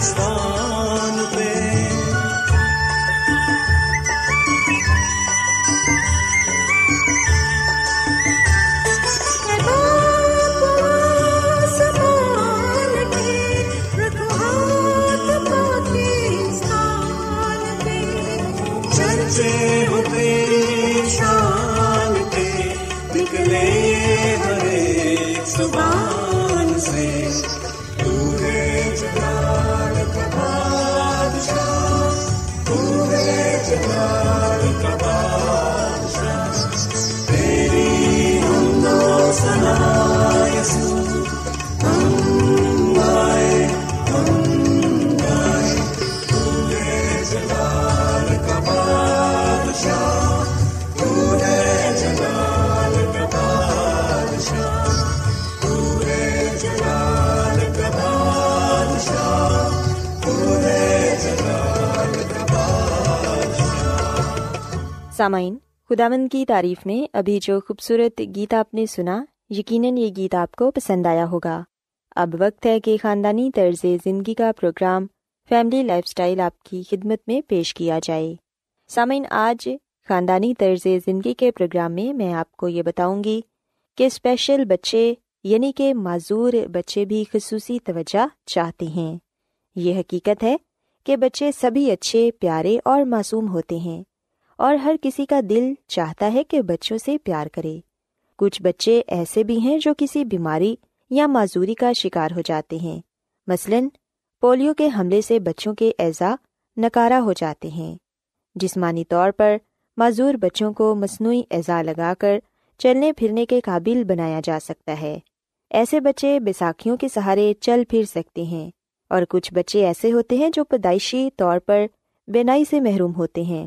پاکستان پہ چرچے ہو تیری شان پہ نکلے ہر ایک زبان سے، سامعین، خداوند کی تعریف میں ابھی جو خوبصورت گیت آپ نے سنا، یقیناً یہ گیت آپ کو پسند آیا ہوگا۔ اب وقت ہے کہ خاندانی طرز زندگی کا پروگرام فیملی لائف سٹائل آپ کی خدمت میں پیش کیا جائے۔ سامعین، آج خاندانی طرز زندگی کے پروگرام میں میں آپ کو یہ بتاؤں گی کہ اسپیشل بچے یعنی کہ معذور بچے بھی خصوصی توجہ چاہتے ہیں۔ یہ حقیقت ہے کہ بچے سبھی اچھے، پیارے اور معصوم ہوتے ہیں، اور ہر کسی کا دل چاہتا ہے کہ بچوں سے پیار کرے۔ کچھ بچے ایسے بھی ہیں جو کسی بیماری یا معذوری کا شکار ہو جاتے ہیں، مثلاً پولیو کے حملے سے بچوں کے اعضاء نکارا ہو جاتے ہیں۔ جسمانی طور پر معذور بچوں کو مصنوعی اعضاء لگا کر چلنے پھرنے کے قابل بنایا جا سکتا ہے۔ ایسے بچے بیساکھیوں کے سہارے چل پھر سکتے ہیں، اور کچھ بچے ایسے ہوتے ہیں جو پیدائشی طور پر بینائی سے محروم ہوتے ہیں،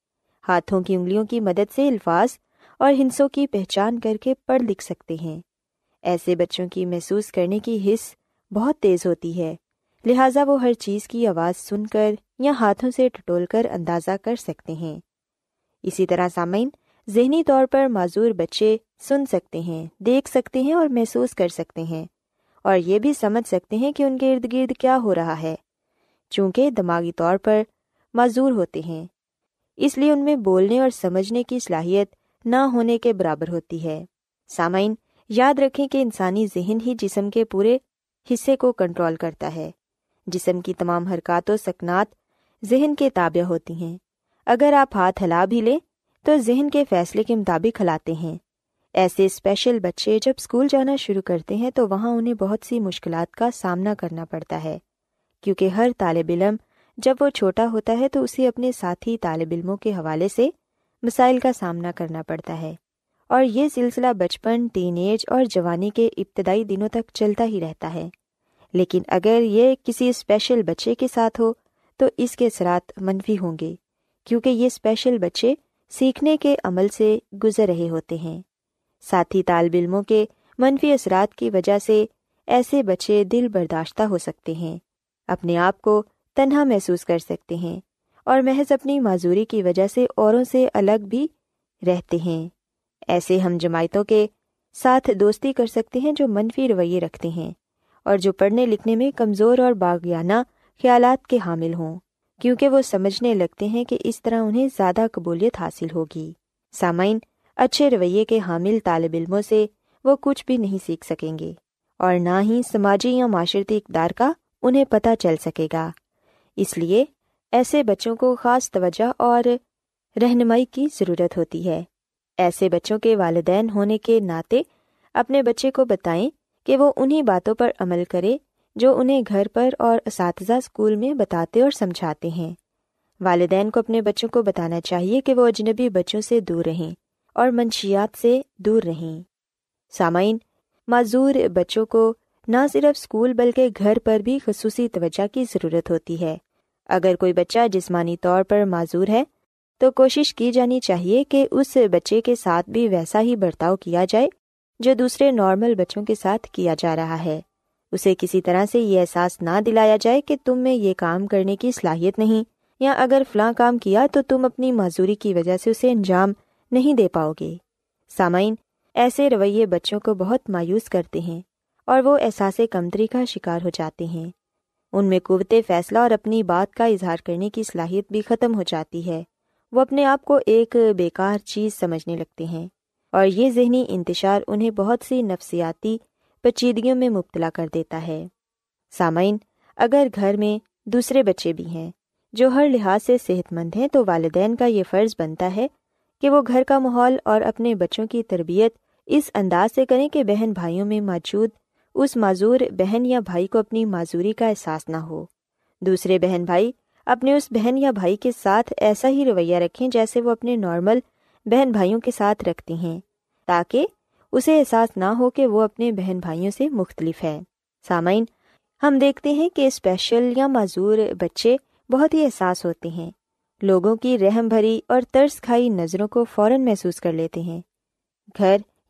ہاتھوں کی انگلیوں کی مدد سے الفاظ اور ہندسوں کی پہچان کر کے پڑھ لکھ سکتے ہیں۔ ایسے بچوں کی محسوس کرنے کی حس بہت تیز ہوتی ہے، لہٰذا وہ ہر چیز کی آواز سن کر یا ہاتھوں سے ٹٹول کر اندازہ کر سکتے ہیں۔ اسی طرح سامعین، ذہنی طور پر معذور بچے سن سکتے ہیں، دیکھ سکتے ہیں اور محسوس کر سکتے ہیں، اور یہ بھی سمجھ سکتے ہیں کہ ان کے ارد گرد کیا ہو رہا ہے۔ چونکہ دماغی طور پر معذور ہوتے ہیں، اس لیے ان میں بولنے اور سمجھنے کی صلاحیت نہ ہونے کے برابر ہوتی ہے۔ سامعین، یاد رکھیں کہ انسانی ذہن ہی جسم کے پورے حصے کو کنٹرول کرتا ہے۔ جسم کی تمام حرکات و سکنات ذہن کے تابع ہوتی ہیں۔ اگر آپ ہاتھ ہلا بھی لیں تو ذہن کے فیصلے کے مطابق ہلاتے ہیں۔ ایسے اسپیشل بچے جب اسکول جانا شروع کرتے ہیں تو وہاں انہیں بہت سی مشکلات کا سامنا کرنا پڑتا ہے، کیونکہ ہر طالب علم جب وہ چھوٹا ہوتا ہے تو اسے اپنے ساتھی طالب علموں کے حوالے سے مسائل کا سامنا کرنا پڑتا ہے، اور یہ سلسلہ بچپن، ٹین ایج اور جوانی کے ابتدائی دنوں تک چلتا ہی رہتا ہے۔ لیکن اگر یہ کسی اسپیشل بچے کے ساتھ ہو تو اس کے اثرات منفی ہوں گے، کیونکہ یہ اسپیشل بچے سیکھنے کے عمل سے گزر رہے ہوتے ہیں۔ ساتھی طالب علموں کے منفی اثرات کی وجہ سے ایسے بچے دل برداشتہ ہو سکتے ہیں، اپنے آپ کو تنہا محسوس کر سکتے ہیں، اور محض اپنی معذوری کی وجہ سے اوروں سے الگ بھی رہتے ہیں۔ ایسے ہم جماعتوں کے ساتھ دوستی کر سکتے ہیں جو منفی رویے رکھتے ہیں اور جو پڑھنے لکھنے میں کمزور اور باغیانہ خیالات کے حامل ہوں، کیونکہ وہ سمجھنے لگتے ہیں کہ اس طرح انہیں زیادہ قبولیت حاصل ہوگی۔ سامعین، اچھے رویے کے حامل طالب علموں سے وہ کچھ بھی نہیں سیکھ سکیں گے، اور نہ ہی سماجی یا معاشرتی اقدار کا انہیں پتہ چل سکے گا۔ اس لیے ایسے بچوں کو خاص توجہ اور رہنمائی کی ضرورت ہوتی ہے۔ ایسے بچوں کے والدین ہونے کے ناطے اپنے بچے کو بتائیں کہ وہ انہی باتوں پر عمل کرے جو انہیں گھر پر اور اساتذہ اسکول میں بتاتے اور سمجھاتے ہیں۔ والدین کو اپنے بچوں کو بتانا چاہیے کہ وہ اجنبی بچوں سے دور رہیں اور منشیات سے دور رہیں۔ سامعین، معذور بچوں کو نہ صرف اسکول بلکہ گھر پر بھی خصوصی توجہ کی ضرورت ہوتی ہے۔ اگر کوئی بچہ جسمانی طور پر معذور ہے تو کوشش کی جانی چاہیے کہ اس بچے کے ساتھ بھی ویسا ہی برتاؤ کیا جائے جو دوسرے نارمل بچوں کے ساتھ کیا جا رہا ہے۔ اسے کسی طرح سے یہ احساس نہ دلایا جائے کہ تم میں یہ کام کرنے کی صلاحیت نہیں، یا اگر فلاں کام کیا تو تم اپنی معذوری کی وجہ سے اسے انجام نہیں دے پاؤ گے۔ سامعین، ایسے رویے بچوں کو بہت مایوس کرتے ہیں اور وہ احساس کمتری کا شکار ہو جاتے ہیں۔ ان میں قوت فیصلہ اور اپنی بات کا اظہار کرنے کی صلاحیت بھی ختم ہو جاتی ہے۔ وہ اپنے آپ کو ایک بیکار چیز سمجھنے لگتے ہیں، اور یہ ذہنی انتشار انہیں بہت سی نفسیاتی پیچیدگیوں میں مبتلا کر دیتا ہے۔ سامعین، اگر گھر میں دوسرے بچے بھی ہیں جو ہر لحاظ سے صحت مند ہیں تو والدین کا یہ فرض بنتا ہے کہ وہ گھر کا ماحول اور اپنے بچوں کی تربیت اس انداز سے کریں کہ بہن بھائیوں میں موجود اس معذور بہن یا بھائی کو اپنی معذوری کا احساس نہ ہو۔ دوسرے بہن بھائی اپنے اس بہن یا بھائی کے ساتھ ایسا ہی رویہ رکھیں جیسے وہ اپنے نارمل بہن بھائیوں کے ساتھ رکھتے ہیں، تاکہ اسے احساس نہ ہو کہ وہ اپنے بہن بھائیوں سے مختلف ہے۔ سامعین، ہم دیکھتے ہیں کہ اسپیشل یا معذور بچے بہت ہی احساس ہوتے ہیں، لوگوں کی رحم بھری اور ترس کھائی نظروں کو فوراً محسوس کر لیتے ہیں۔ گھر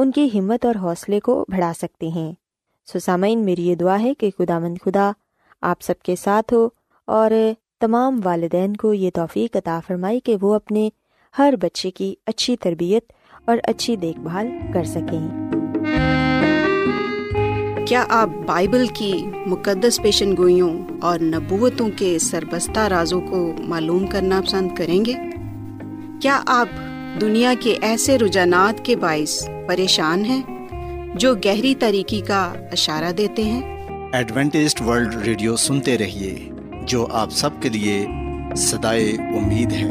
ان کی ہمت اور حوصلے کو بڑھا سکتے ہیں۔ سامعین، میری یہ دعا ہے کہ خداوند خدا آپ سب کے ساتھ ہو اور تمام والدین کو یہ توفیق عطا فرمائی کہ وہ اپنے ہر بچے کی اچھی تربیت اور اچھی دیکھ بھال کر سکیں۔ کیا آپ بائبل کی مقدس پیشن گوئیوں اور نبوتوں کے سربستہ رازوں کو معلوم کرنا پسند کریں گے؟ کیا آپ دنیا کے ایسے رجحانات کے باعث پریشان ہیں جو گہری تاریکی کا اشارہ دیتے ہیں؟ ایڈوینٹسٹ ورلڈ ریڈیو سنتے رہیے، جو آپ سب کے لیے صدائے امید ہے۔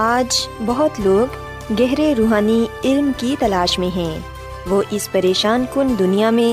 آج بہت لوگ گہرے روحانی علم کی تلاش میں ہیں، وہ اس پریشان کن دنیا میں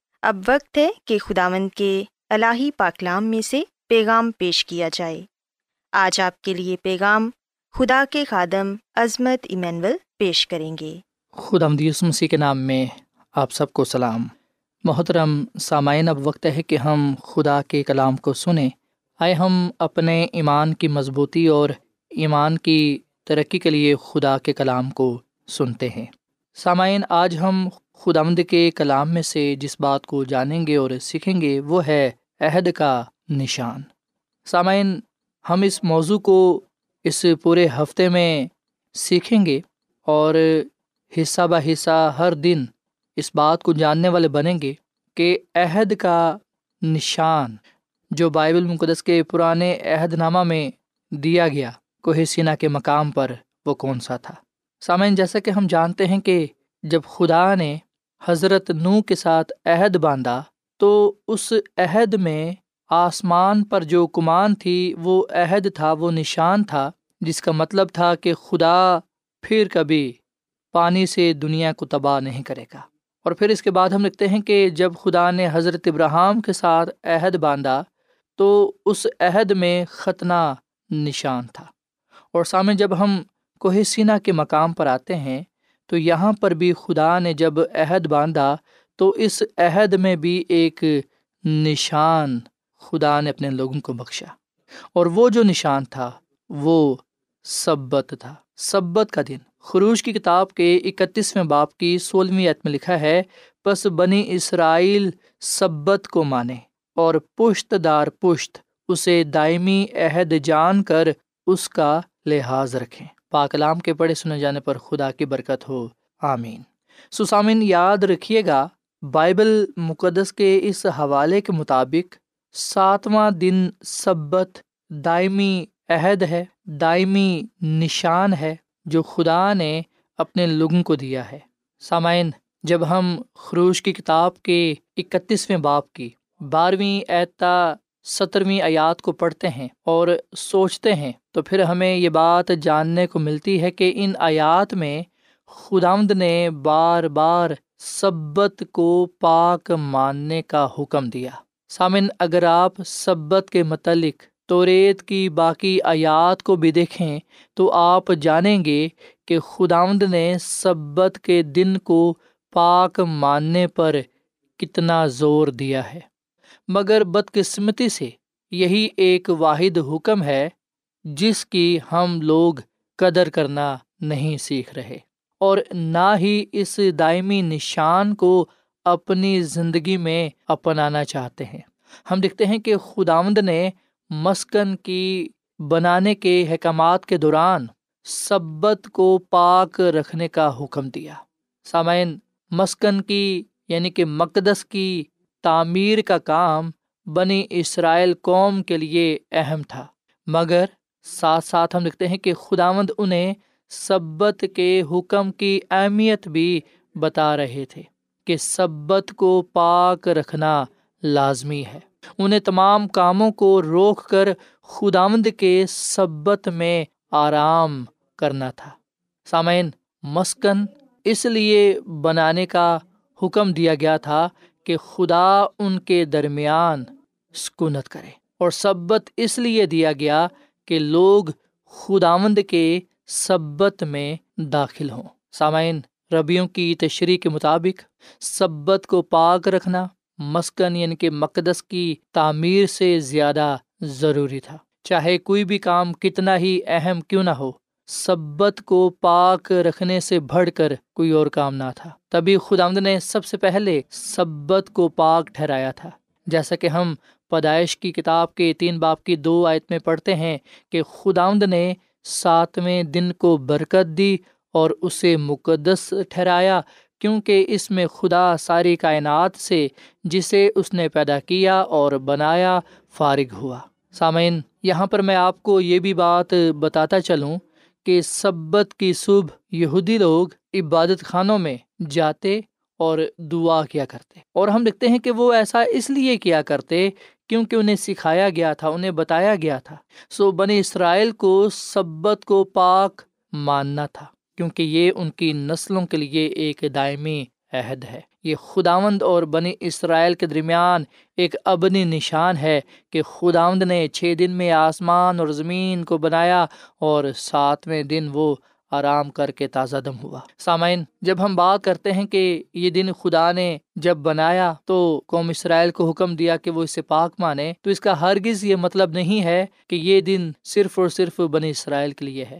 اب وقت ہے کہ خداوند کے الہی پاکلام میں سے پیغام پیش کیا جائے۔ آج آپ کے لیے پیغام خدا کے خادم عظمت ایمینول پیش کریں گے۔ خداوند یسوع مسیح کے نام میں آپ سب کو سلام۔ محترم سامعین، اب وقت ہے کہ ہم خدا کے کلام کو سنیں۔ آئے ہم اپنے ایمان کی مضبوطی اور ایمان کی ترقی کے لیے خدا کے کلام کو سنتے ہیں۔ سامعین، آج ہم خداوند کے کلام میں سے جس بات کو جانیں گے اور سیکھیں گے وہ ہے عہد کا نشان۔ سامعین، ہم اس موضوع کو اس پورے ہفتے میں سیکھیں گے اور حصہ بہ حصہ ہر دن اس بات کو جاننے والے بنیں گے کہ عہد کا نشان جو بائبل مقدس کے پرانے عہد نامہ میں دیا گیا کوہ سینا کے مقام پر، وہ کون سا تھا؟ سامعین، جیسا کہ ہم جانتے ہیں کہ جب خدا نے حضرت نوح کے ساتھ عہد باندھا تو اس عہد میں آسمان پر جو کمان تھی وہ عہد تھا، وہ نشان تھا، جس کا مطلب تھا کہ خدا پھر کبھی پانی سے دنیا کو تباہ نہیں کرے گا۔ اور پھر اس کے بعد ہم لکھتے ہیں کہ جب خدا نے حضرت ابراہیم کے ساتھ عہد باندھا تو اس عہد میں ختنہ نشان تھا۔ اور سامنے جب ہم کوہ سینا کے مقام پر آتے ہیں تو یہاں پر بھی خدا نے جب عہد باندھا تو اس عہد میں بھی ایک نشان خدا نے اپنے لوگوں کو بخشا، اور وہ جو نشان تھا وہ سبت تھا، سبت کا دن۔ خروج کی کتاب کے 31ویں باب کی 16ویں آیت میں لکھا ہے، پس بنی اسرائیل سبت کو مانے اور پشت دار پشت اسے دائمی عہد جان کر اس کا لحاظ رکھیں۔ پاک کلام کے پڑھے سنے جانے پر خدا کی برکت ہو، آمین۔ سامعین، یاد رکھیے گا، بائبل مقدس کے اس حوالے کے مطابق 7واں دن سبت دائمی عہد ہے، دائمی نشان ہے جو خدا نے اپنے لوگوں کو دیا ہے۔ سامعین، جب ہم خروج کی کتاب کے 31ویں باب کی 12ویں آیتہ 17ویں آیات کو پڑھتے ہیں اور سوچتے ہیں تو پھر ہمیں یہ بات جاننے کو ملتی ہے کہ ان آیات میں خداوند نے بار بار سبت کو پاک ماننے کا حکم دیا۔ سامن، اگر آپ سبت کے متعلق توریت کی باقی آیات کو بھی دیکھیں تو آپ جانیں گے کہ خداوند نے سبت کے دن کو پاک ماننے پر کتنا زور دیا ہے، مگر بدقسمتی سے یہی ایک واحد حکم ہے جس کی ہم لوگ قدر کرنا نہیں سیکھ رہے، اور نہ ہی اس دائمی نشان کو اپنی زندگی میں اپنانا چاہتے ہیں۔ ہم دیکھتے ہیں کہ خداوند نے مسکن کی بنانے کے احکامات کے دوران سبت کو پاک رکھنے کا حکم دیا۔ سامعین، مسکن کی یعنی کہ مقدس کی تعمیر کا کام بنی اسرائیل قوم کے لیے اہم تھا، مگر ساتھ ساتھ ہم دیکھتے ہیں کہ خداوند انہیں سبت کے حکم کی اہمیت بھی بتا رہے تھے کہ سبت کو پاک رکھنا لازمی ہے۔ انہیں تمام کاموں کو روک کر خداوند کے سبت میں آرام کرنا تھا۔ سامعین، مسکن اس لیے بنانے کا حکم دیا گیا تھا کہ خدا ان کے درمیان سکونت کرے، اور سبت اس لیے دیا گیا کہ لوگ خداوند کے سبت میں داخل ہوں۔ سامعین، ربیوں کی تشریح کے مطابق سبت کو پاک رکھنا مسکن یعنی کہ مقدس کی تعمیر سے زیادہ ضروری تھا۔ چاہے کوئی بھی کام کتنا ہی اہم کیوں نہ ہو، سبت کو پاک رکھنے سے بڑھ کر کوئی اور کام نہ تھا۔ تبھی خداوند نے سب سے پہلے سبت کو پاک ٹھہرایا تھا، جیسا کہ ہم پیدائش کی کتاب کے 3 باب کی 2 آیت میں پڑھتے ہیں کہ خداوند نے 7ویں دن کو برکت دی اور اسے مقدس ٹھہرایا، کیونکہ اس میں خدا ساری کائنات سے جسے اس نے پیدا کیا اور بنایا فارغ ہوا۔ سامعین، یہاں پر میں آپ کو یہ بھی بات بتاتا چلوں کہ سبت کی صبح یہودی لوگ عبادت خانوں میں جاتے اور دعا کیا کرتے، اور ہم دیکھتے ہیں کہ وہ ایسا اس لیے کیا کرتے کیونکہ انہیں سکھایا گیا تھا، انہیں بتایا گیا تھا۔ بنی اسرائیل کو سبت کو پاک ماننا تھا کیونکہ یہ ان کی نسلوں کے لیے ایک دائمی عہد ہے۔ یہ خداوند اور بنی اسرائیل کے درمیان ایک ابدی نشان ہے کہ خداوند نے 6 دن میں آسمان اور زمین کو بنایا اور 7ویں دن وہ آرام کر کے تازہ دم ہوا۔ سامعین، جب ہم بات کرتے ہیں کہ یہ دن خدا نے جب بنایا تو قوم اسرائیل کو حکم دیا کہ وہ اسے پاک مانے، تو اس کا ہرگز یہ مطلب نہیں ہے کہ یہ دن صرف اور صرف بنی اسرائیل کے لیے ہے،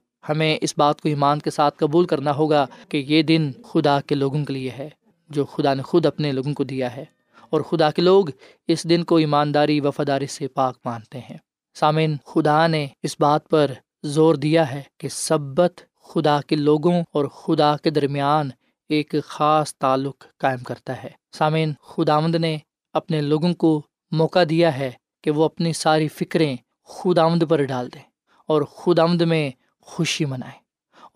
ہمیں اس بات کو ایمان کے ساتھ قبول کرنا ہوگا کہ یہ دن خدا کے لوگوں کے لیے ہے جو خدا نے خود اپنے لوگوں کو دیا ہے، اور خدا کے لوگ اس دن کو ایمانداری وفاداری سے پاک مانتے ہیں۔ سامعین، خدا نے اس بات پر زور دیا ہے کہ سبت خدا کے لوگوں اور خدا کے درمیان ایک خاص تعلق قائم کرتا ہے۔ سامعین، خداوند نے اپنے لوگوں کو موقع دیا ہے کہ وہ اپنی ساری فکریں خداوند پر ڈال دیں اور خداوند میں خوشی منائیں،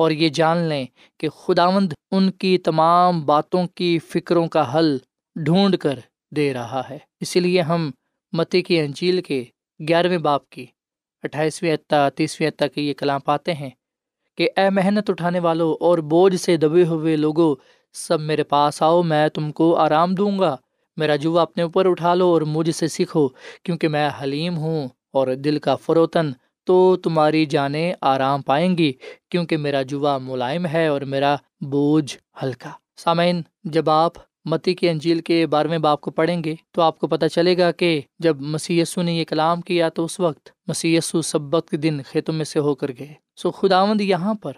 اور یہ جان لیں کہ خداوند ان کی تمام باتوں کی فکروں کا حل ڈھونڈ کر دے رہا ہے۔ اسی لیے ہم متی کی انجیل کے 11ویں باب کی 28ویں تا 30ویں تک یہ کلام پاتے ہیں کہ اے محنت اٹھانے والوں اور بوجھ سے دبے ہوئے لوگوں، سب میرے پاس آؤ، میں تم کو آرام دوں گا، میرا جوع اپنے اوپر اٹھا لو اور مجھ سے سیکھو، کیونکہ میں حلیم ہوں اور دل کا فروتن، تو تمہاری جانیں آرام پائیں گی، کیونکہ میرا جوا ملائم ہے اور میرا بوجھ ہلکا۔ سامعین، جب آپ متی کی انجیل کے 12ویں باب کو پڑھیں گے تو آپ کو پتہ چلے گا کہ جب مسیح یسوع نے یہ کلام کیا تو اس وقت مسیح یسوع سبت کے دن کھیتوں میں سے ہو کر گئے۔ سو خداوند یہاں پر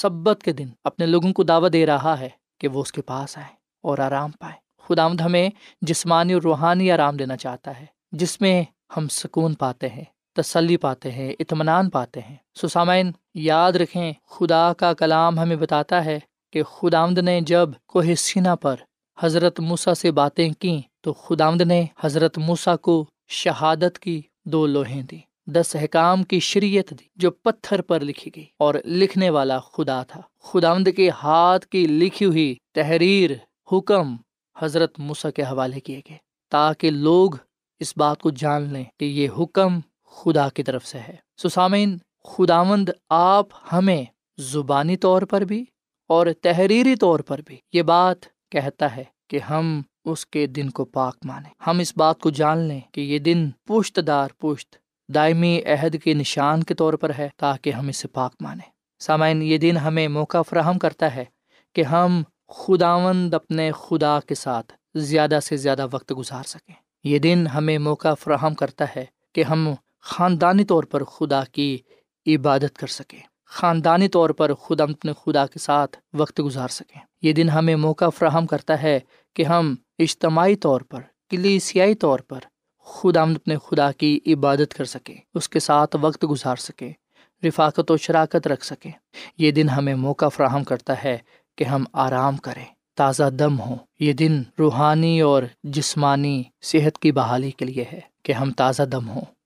سبت کے دن اپنے لوگوں کو دعویٰ دے رہا ہے کہ وہ اس کے پاس آئیں اور آرام پائیں۔ خداوند ہمیں جسمانی اور روحانی آرام دینا چاہتا ہے، جس میں ہم سکون پاتے ہیں، تسلی پاتے ہیں، اطمینان پاتے ہیں۔ سامعین، یاد رکھیں، خدا کا کلام ہمیں بتاتا ہے کہ خداوند نے جب کوہ سینا پر حضرت موسیٰ سے باتیں کیں تو خداوند نے حضرت موسیٰ کو شہادت کی 2 لوحیں دی، 10 احکام کی شریعت دی جو پتھر پر لکھی گئی، اور لکھنے والا خدا تھا۔ خداوند کے ہاتھ کی لکھی ہوئی تحریر، حکم حضرت موسیٰ کے حوالے کیے گئے تاکہ لوگ اس بات کو جان لیں کہ یہ حکم خدا کی طرف سے ہے۔ سامعین، خداوند آپ ہمیں زبانی طور پر بھی اور تحریری طور پر بھی یہ بات کہتا ہے کہ ہم اس کے دن کو پاک مانیں، ہم اس بات کو جان لیں کہ یہ دن پشت دار پشت دائمی عہد کے نشان کے طور پر ہے تاکہ ہم اسے پاک مانیں۔ سامعین، یہ دن ہمیں موقع فراہم کرتا ہے کہ ہم خداوند اپنے خدا کے ساتھ زیادہ سے زیادہ وقت گزار سکیں۔ یہ دن ہمیں موقع فراہم کرتا ہے کہ ہم خاندانی طور پر خدا کی عبادت کر سکیں، خاندانی طور پر خدا اپنے خدا کے ساتھ وقت گزار سکیں۔ یہ دن ہمیں موقع فراہم کرتا ہے کہ ہم اجتماعی طور پر، کلیسیائی طور پر خدا اپنے خدا کی عبادت کر سکیں، اس کے ساتھ وقت گزار سکیں، رفاقت و شراکت رکھ سکیں۔ یہ دن ہمیں موقع فراہم کرتا ہے کہ ہم آرام کریں، تازہ دم ہوں۔ یہ دن روحانی اور جسمانی صحت کی بحالی کے لیے ہے کہ ہم تازہ دم ہوں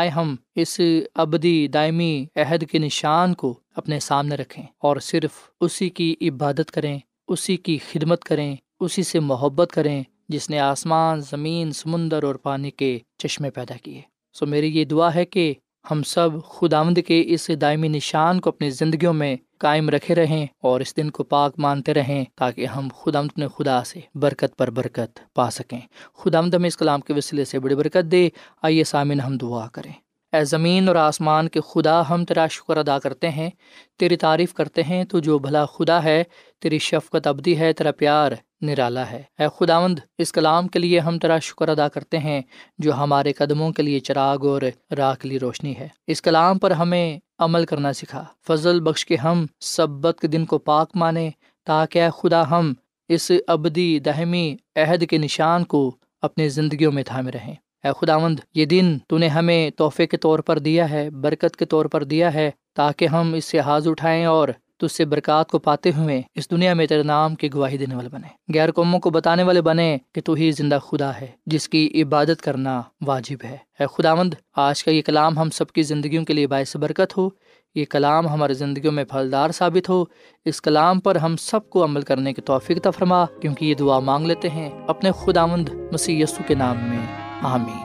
آئے ہم اس ابدی دائمی عہد کے نشان کو اپنے سامنے رکھیں اور صرف اسی کی عبادت کریں، اسی کی خدمت کریں، اسی سے محبت کریں جس نے آسمان، زمین، سمندر اور پانی کے چشمے پیدا کیے۔ سو میری یہ دعا ہے کہ ہم سب خداوند کے اس دائمی نشان کو اپنی زندگیوں میں قائم رکھے رہیں اور اس دن کو پاک مانتے رہیں تاکہ ہم خداوند اپنے خدا سے برکت پر برکت پا سکیں۔ خداوند ہمیں اس کلام کے وسیلے سے بڑی برکت دے۔ آئیے سامعین، ہم دعا کریں۔ اے زمین اور آسمان کے خدا، ہم تیرا شکر ادا کرتے ہیں، تیری تعریف کرتے ہیں، تو جو بھلا خدا ہے، تیری شفقت ابدی ہے، تیرا پیار نرالا ہے۔ اے خداوند، اس کلام کے لیے ہم تیرا شکر ادا کرتے ہیں جو ہمارے قدموں کے لیے چراغ اور راہ کے لیے روشنی ہے۔ اس کلام پر ہمیں عمل کرنا سکھا، فضل بخش کے ہم سبت کے دن کو پاک مانیں، تاکہ اے خدا ہم اس ابدی دائمی عہد کے نشان کو اپنی زندگیوں میں تھامے رہیں۔ اے خداوند، یہ دن تو نے ہمیں تحفے کے طور پر دیا ہے، برکت کے طور پر دیا ہے، تاکہ ہم اس سے ہاتھ اٹھائیں اور تجھ سے برکات کو پاتے ہوئے اس دنیا میں تیرے نام کی گواہی دینے والے بنے، غیر قوموں کو بتانے والے بنے کہ تو ہی زندہ خدا ہے جس کی عبادت کرنا واجب ہے۔ اے خداوند، آج کا یہ کلام ہم سب کی زندگیوں کے لیے باعث برکت ہو، یہ کلام ہماری زندگیوں میں پھلدار ثابت ہو۔ اس کلام پر ہم سب کو عمل کرنے کی توفیق عطا فرما، کیونکہ یہ دعا مانگ لیتے ہیں اپنے خداوند مسیح یسوع کے نام میں، آمین۔